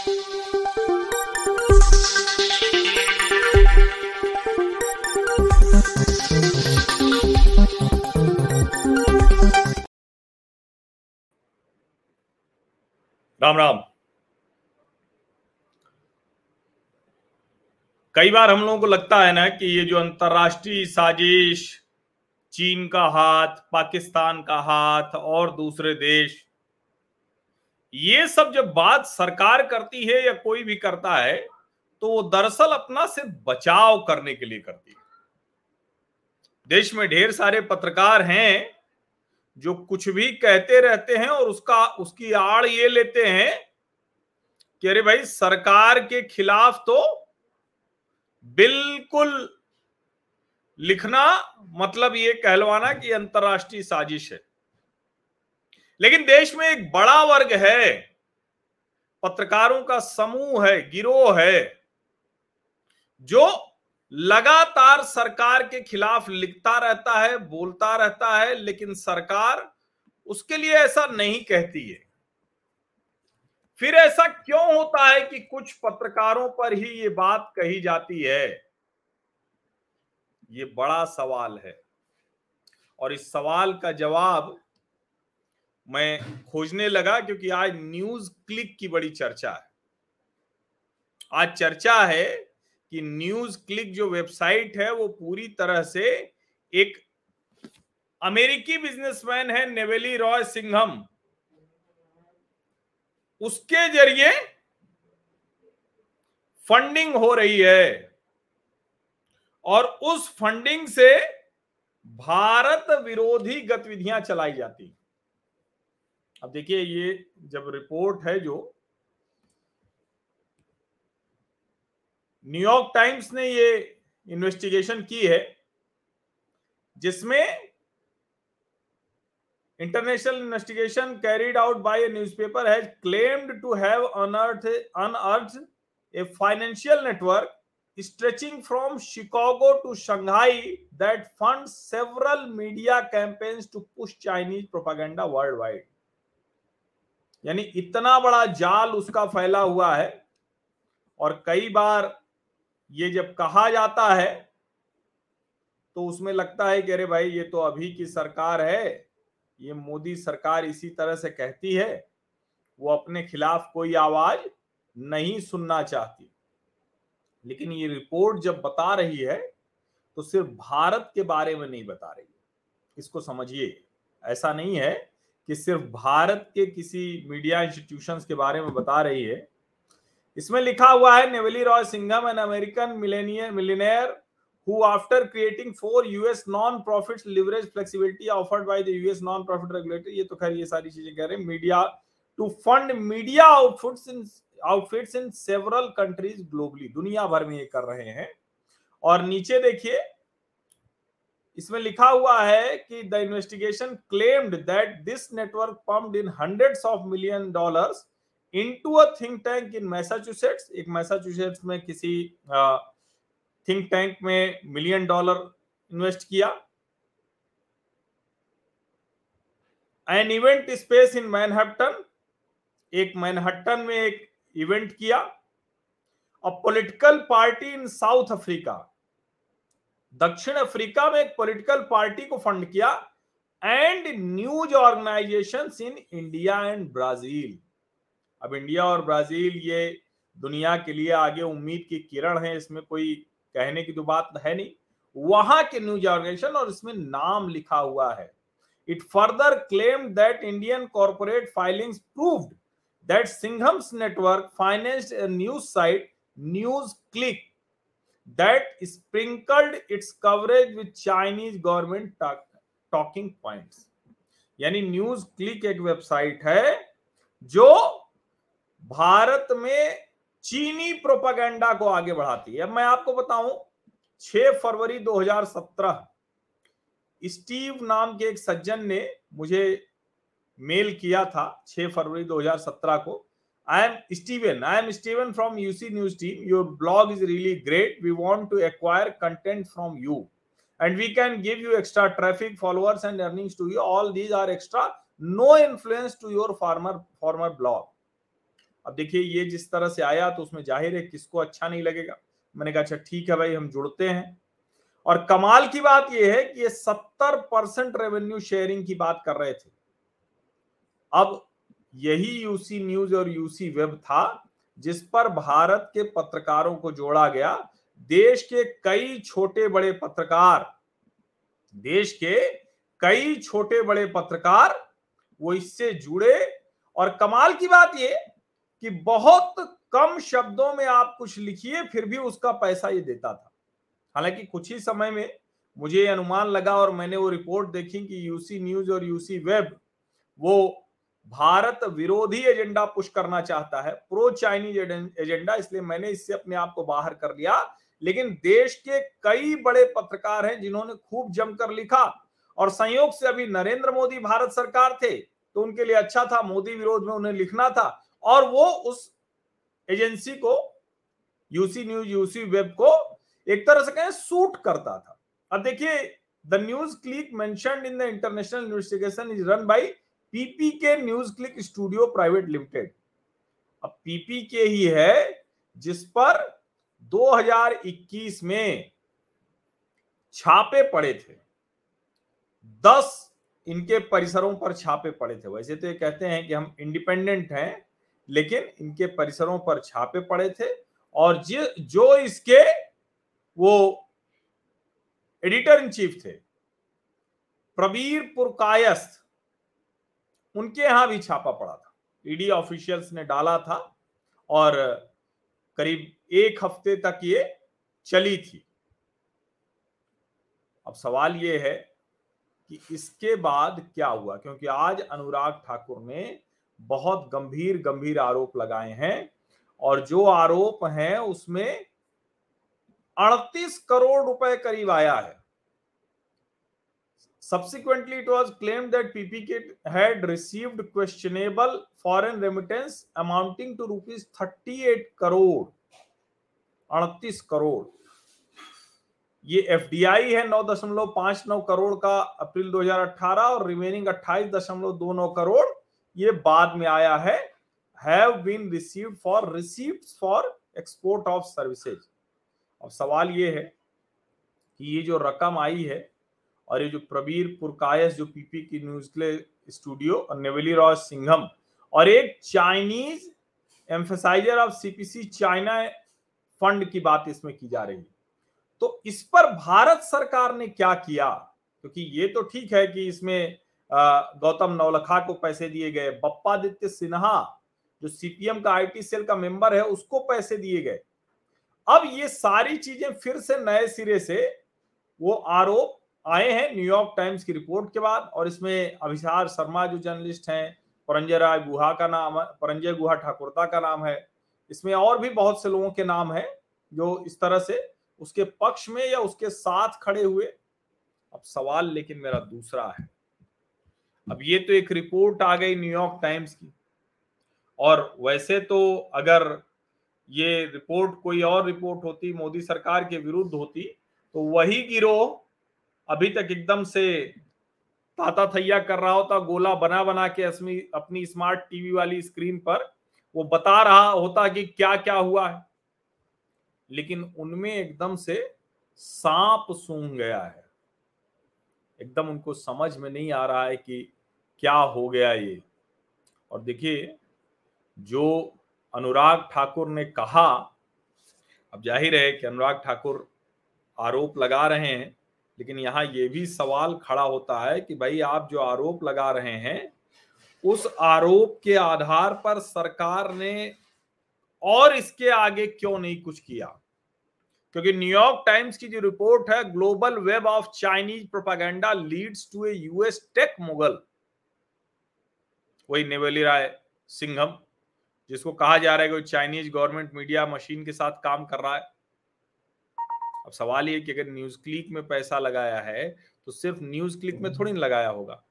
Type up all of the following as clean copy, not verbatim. राम राम। कई बार हम लोगों को लगता है ना कि ये जो अंतर्राष्ट्रीय साजिश, चीन का हाथ, पाकिस्तान का हाथ और दूसरे देश, ये सब जब बात सरकार करती है या कोई भी करता है तो वो दरअसल अपना सिर्फ बचाव करने के लिए करती है। देश में ढेर सारे पत्रकार हैं जो कुछ भी कहते रहते हैं और उसकी आड़ ये लेते हैं कि अरे भाई सरकार के खिलाफ तो बिल्कुल लिखना मतलब ये कहलवाना कि अंतर्राष्ट्रीय साजिश है। लेकिन देश में एक बड़ा वर्ग है, पत्रकारों का समूह है, गिरोह है जो लगातार सरकार के खिलाफ लिखता रहता है, बोलता रहता है, लेकिन सरकार उसके लिए ऐसा नहीं कहती है। फिर ऐसा क्यों होता है कि कुछ पत्रकारों पर ही ये बात कही जाती है? ये बड़ा सवाल है और इस सवाल का जवाब मैं खोजने लगा, क्योंकि आज न्यूज क्लिक की बड़ी चर्चा है। आज चर्चा है कि न्यूज क्लिक जो वेबसाइट है वो पूरी तरह से एक अमेरिकी बिजनेसमैन है नेवेली रॉय सिंघम, उसके जरिए फंडिंग हो रही है और उस फंडिंग से भारत विरोधी गतिविधियां चलाई जाती। अब देखिए, ये जब रिपोर्ट है जो न्यूयॉर्क टाइम्स ने ये इन्वेस्टिगेशन की है, जिसमें international investigation carried out by a newspaper has claimed to have unearthed a financial network stretching from Chicago to Shanghai that funds several media campaigns to push Chinese propaganda worldwide। यानी इतना बड़ा जाल उसका फैला हुआ है। और कई बार ये जब कहा जाता है तो उसमें लगता है कि अरे भाई ये तो अभी की सरकार है, ये मोदी सरकार इसी तरह से कहती है, वो अपने खिलाफ कोई आवाज नहीं सुनना चाहती। लेकिन ये रिपोर्ट जब बता रही है तो सिर्फ भारत के बारे में नहीं बता रही है। इसको समझिए, ऐसा नहीं है कि सिर्फ भारत के किसी मीडिया इंस्टीट्यूशंस के बारे में बता रही है। इसमें लिखा हुआ है, Neville Roy Singham an American millionaire who after creating 4 US non profit leverage flexibility offered by the US non profit regulator. ये तो खैर ये सारी चीजें कह रहे हैं media to fund media outfits in several countries globally. दुनिया भर में ये कर रहे हैं। और नीचे देखिए, इसमें लिखा हुआ है कि the investigation claimed that this network pumped in hundreds of million dollars into a think tank in Massachusetts. एक मैसाचुसेट्स में किसी थिंक टैंक में मिलियन डॉलर इन्वेस्ट किया। An event space in Manhattan, एक मैनहट्टन में एक इवेंट किया। A political party in South Africa, दक्षिण अफ्रीका में एक पॉलिटिकल पार्टी को फंड किया। And news organisations in India and Brazil. अब इंडिया और ब्राजील ये दुनिया के लिए आगे उम्मीद की किरण है, इसमें कोई कहने की तो बात है नहीं। वहां के न्यूज ऑर्गेनाइजेशन और इसमें नाम लिखा हुआ है। It further claimed that Indian corporate filings proved that Singham's network financed a news site, News Click, that sprinkled its coverage with Chinese government talking points। यानी News Click एक वेबसाइट है जो भारत में चीनी प्रोपागेंडा को आगे बढ़ाती है। अब मैं आपको बताऊं, 6 फरवरी 2017 स्टीव नाम के एक सज्जन ने मुझे मेल किया था 6 फरवरी 2017 को। I am Steven from UC news team. Your blog is really great. We want to acquire content from you and we can give you extra traffic, followers and earnings to you. All these are extra, no influence to your former blog. अब देखिए ये जिस तरह से आया तो उसमें जाहिर है किसको अच्छा नहीं लगेगा। मैंने कहा अच्छा ठीक है भाई हम जुड़ते हैं। और कमाल की बात यह है कि ये 70% रेवेन्यू शेयरिंग की बात कर रहे थे। अब यही यूसी न्यूज और यूसी वेब था जिस पर भारत के पत्रकारों को जोड़ा गया। देश के कई छोटे बड़े पत्रकार वो इससे जुड़े। और कमाल की बात ये कि बहुत कम शब्दों में आप कुछ लिखिए फिर भी उसका पैसा ये देता था। हालांकि कुछ ही समय में मुझे अनुमान लगा और मैंने वो रिपोर्ट देखी कि यूसी न्यूज और यूसी वेब वो भारत विरोधी एजेंडा पुश करना चाहता है, प्रो चाइनीज एजेंडा, इसलिए मैंने इससे अपने आप को बाहर कर लिया। लेकिन देश के कई बड़े पत्रकार हैं जिन्होंने खूब जमकर लिखा और संयोग से अभी नरेंद्र मोदी भारत सरकार थे तो उनके लिए अच्छा था, मोदी विरोध में उन्हें लिखना था और वो उस एजेंसी को यूसी न्यूज यूसी वेब को एक तरह से कहें सूट करता था। अब देखिए the news click mentioned in the international investigation is run by PPK news click studio private limited. अब पीपीके ही है जिस पर 2021 में छापे पड़े थे, 10 इनके परिसरों पर छापे पड़े थे। वैसे तो ये कहते हैं कि हम इंडिपेंडेंट हैं लेकिन इनके परिसरों पर छापे पड़े थे और जो इसके वो एडिटर इन चीफ थे प्रवीर पुरकायस्थ, उनके यहां भी छापा पड़ा था। ईडी ऑफिशियल्स ने डाला था और करीब एक हफ्ते तक ये चली थी। अब सवाल ये है कि इसके बाद क्या हुआ, क्योंकि आज अनुराग ठाकुर ने बहुत गंभीर गंभीर आरोप लगाए हैं और जो आरोप हैं उसमें 38 करोड़ रुपए करीब आया है। Subsequently, it was claimed that PPK had received questionable foreign remittance amounting to rupees 38 crore. ये एफडीआई है 9.59 करोड़ का अप्रैल 2018 और रिमेनिंग 28.29 करोड़ ये बाद में आया है। Have been received for receipts for export of services। अब सवाल ये है कि ये जो रकम आई है और ये जो प्रवीर पुरकायस जो पीपी की न्यूज क्लिक स्टूडियो और नेवली रॉय सिंघम और एक Chinese emphasiser of CPC China fund की बात इसमें की जा रही है, तो इस पर भारत सरकार ने क्या किया? क्योंकि ये तो ठीक है कि इसमें गौतम नवलखा को पैसे दिए गए, बप्पादित्य सिन्हा जो सीपीएम का आईटी सेल का मेंबर है उसको पैसे दिए गए। अब ये सारी चीजें फिर से नए सिरे से वो आरोप आए हैं न्यूयॉर्क टाइम्स की रिपोर्ट के बाद। और इसमें अभिसार शर्मा जो जर्नलिस्ट हैं, परंजय गुहा ठाकुरता का नाम है, इसमें और भी बहुत से लोगों के नाम है जो इस तरह से उसके पक्ष में या उसके साथ खड़े हुए। अब सवाल लेकिन मेरा दूसरा है, अब ये तो एक रिपोर्ट आ गई न्यूयॉर्क टाइम्स की और वैसे तो अगर ये रिपोर्ट कोई और रिपोर्ट होती मोदी सरकार के विरुद्ध होती तो वही गिरोह अभी तक एकदम से ताता थैया कर रहा होता, गोला बना बना के अपनी स्मार्ट टीवी वाली स्क्रीन पर वो बता रहा होता कि क्या क्या हुआ है। लेकिन उनमें एकदम से सांप सूंघ गया है, एकदम उनको समझ में नहीं आ रहा है कि क्या हो गया ये। और देखिए जो अनुराग ठाकुर ने कहा, अब जाहिर है कि अनुराग ठाकुर आरोप लगा रहे हैं लेकिन यहाँ ये भी सवाल खड़ा होता है कि भाई आप जो आरोप लगा रहे हैं उस आरोप के आधार पर सरकार ने और इसके आगे क्यों नहीं कुछ किया? क्योंकि न्यूयॉर्क टाइम्स की जो रिपोर्ट है global web of Chinese propaganda leads to a US tech mogul, वही नेवली रॉय सिंघम जिसको कहा जा रहा है कि चाइनीज गवर्नमेंट मीडिया मशीन के साथ काम कर रहा है। अब सवाल ये कि अगर न्यूज क्लिक में पैसा लगाया है तो सिर्फ न्यूज क्लिक में थोड़ी लगाया होगा,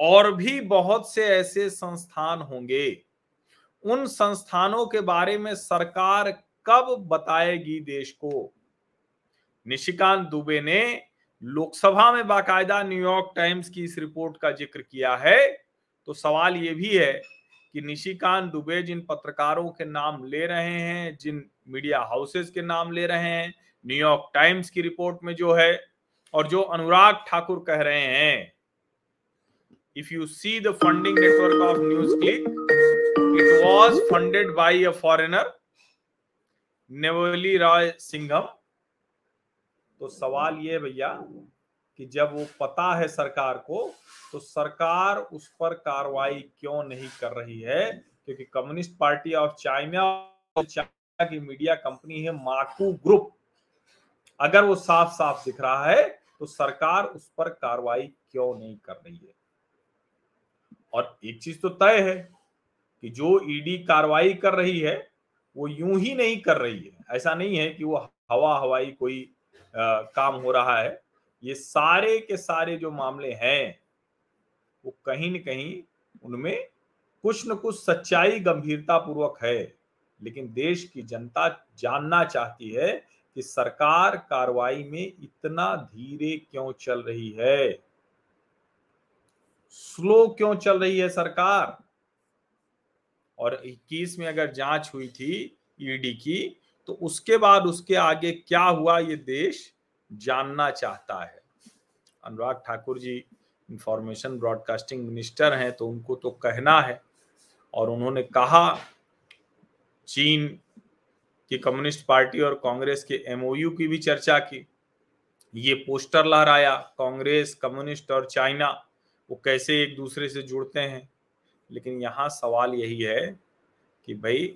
और भी बहुत से ऐसे संस्थान होंगे, उन संस्थानों के बारे में सरकार कब बताएगी देश को? निशिकांत दुबे ने लोकसभा में बाकायदा न्यूयॉर्क टाइम्स की इस रिपोर्ट का जिक्र किया है। तो सवाल ये भी है कि निशिकांत दुबे जिन पत्रकारों के नाम ले रहे हैं, जिन मीडिया हाउसेस के नाम ले रहे हैं न्यूयॉर्क टाइम्स की रिपोर्ट में जो है, और जो अनुराग ठाकुर कह रहे हैं, if you see the funding network of news click, it was funded by a foreigner Neville Roy Singham. तो सवाल ये भैया कि जब वो पता है सरकार को, तो सरकार उस पर कार्रवाई क्यों नहीं कर रही है? क्योंकि कम्युनिस्ट पार्टी ऑफ चाइना और चाइना की मीडिया कंपनी है माकू ग्रुप, अगर वो साफ साफ दिख रहा है तो सरकार उस पर कार्रवाई क्यों नहीं कर रही है? और एक चीज तो तय है कि जो ईडी कार्रवाई कर रही है वो यूं ही नहीं कर रही है। ऐसा नहीं है कि वो हवाई कोई काम हो रहा है। ये सारे के सारे जो मामले हैं वो कहीं न कहीं उनमें कुछ न कुछ सच्चाई गंभीरता पूर्वक है, लेकिन देश की जनता जानना चाहती है कि सरकार कार्रवाई में इतना धीरे क्यों चल रही है, स्लो क्यों चल रही है सरकार। और 21 में अगर जांच हुई थी ईडी की, तो उसके बाद उसके आगे क्या हुआ ये देश जानना चाहता है। Anurag Thakur ji information broadcasting minister हैं, तो उनको तो कहना है। और उन्होंने कहा चीन की कम्युनिस्ट पार्टी और कांग्रेस के एमओयू की भी चर्चा की, ये पोस्टर लहराया कांग्रेस कम्युनिस्ट और चाइना वो कैसे एक दूसरे से जुड़ते हैं। लेकिन यहाँ सवाल यही है कि भाई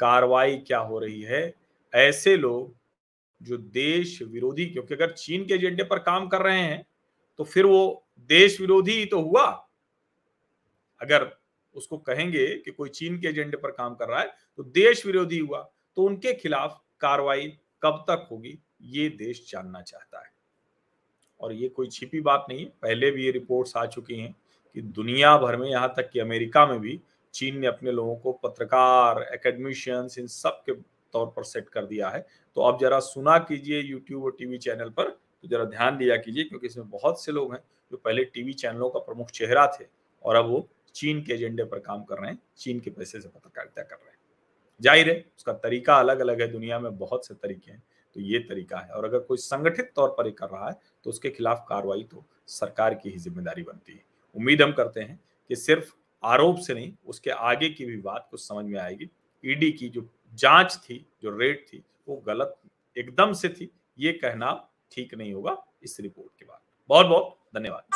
कार्रवाई क्या हो रही है? ऐसे लोग जो देश विरोधी, क्योंकि अगर चीन के एजेंडे पर काम कर रहे हैं तो फिर वो देश विरोधी तो हुआ। अगर उसको कहेंगे कि कोई चीन के एजेंडे पर काम कर रहा है तो देश विरोधी हुआ, तो उनके खिलाफ कार्रवाई कब तक होगी ये देश जानना चाहता है। और ये कोई छिपी बात नहीं है, पहले भी ये रिपोर्ट्स आ चुकी हैं कि दुनिया भर में, यहाँ तक कि अमेरिका में भी चीन ने अपने लोगों को पत्रकार, एकेडमिशियंस, इन सब के तौर पर सेट कर दिया है। तो आप जरा सुना कीजिए यूट्यूब और टीवी चैनल पर, तो जरा ध्यान दिया कीजिए, क्योंकि इसमें बहुत से लोग हैं जो पहले टीवी चैनलों का प्रमुख चेहरा थे और अब वो चीन के एजेंडे पर काम कर रहे हैं, चीन के पैसे से पत्रकारिता कर रहे हैं। जाहिर है उसका तरीका अलग अलग है, दुनिया में बहुत से तरीके हैं, तो ये तरीका है। और अगर कोई संगठित तौर पर ये कर रहा है तो उसके खिलाफ कार्रवाई तो सरकार की ही जिम्मेदारी बनती है। उम्मीद हम करते हैं कि सिर्फ आरोप से नहीं, उसके आगे की भी बात कुछ समझ में आएगी। ईडी की जो जांच थी, जो रेट थी, वो गलत एकदम से थी, ये कहना ठीक नहीं होगा इस रिपोर्ट के बाद। बहुत बहुत धन्यवाद।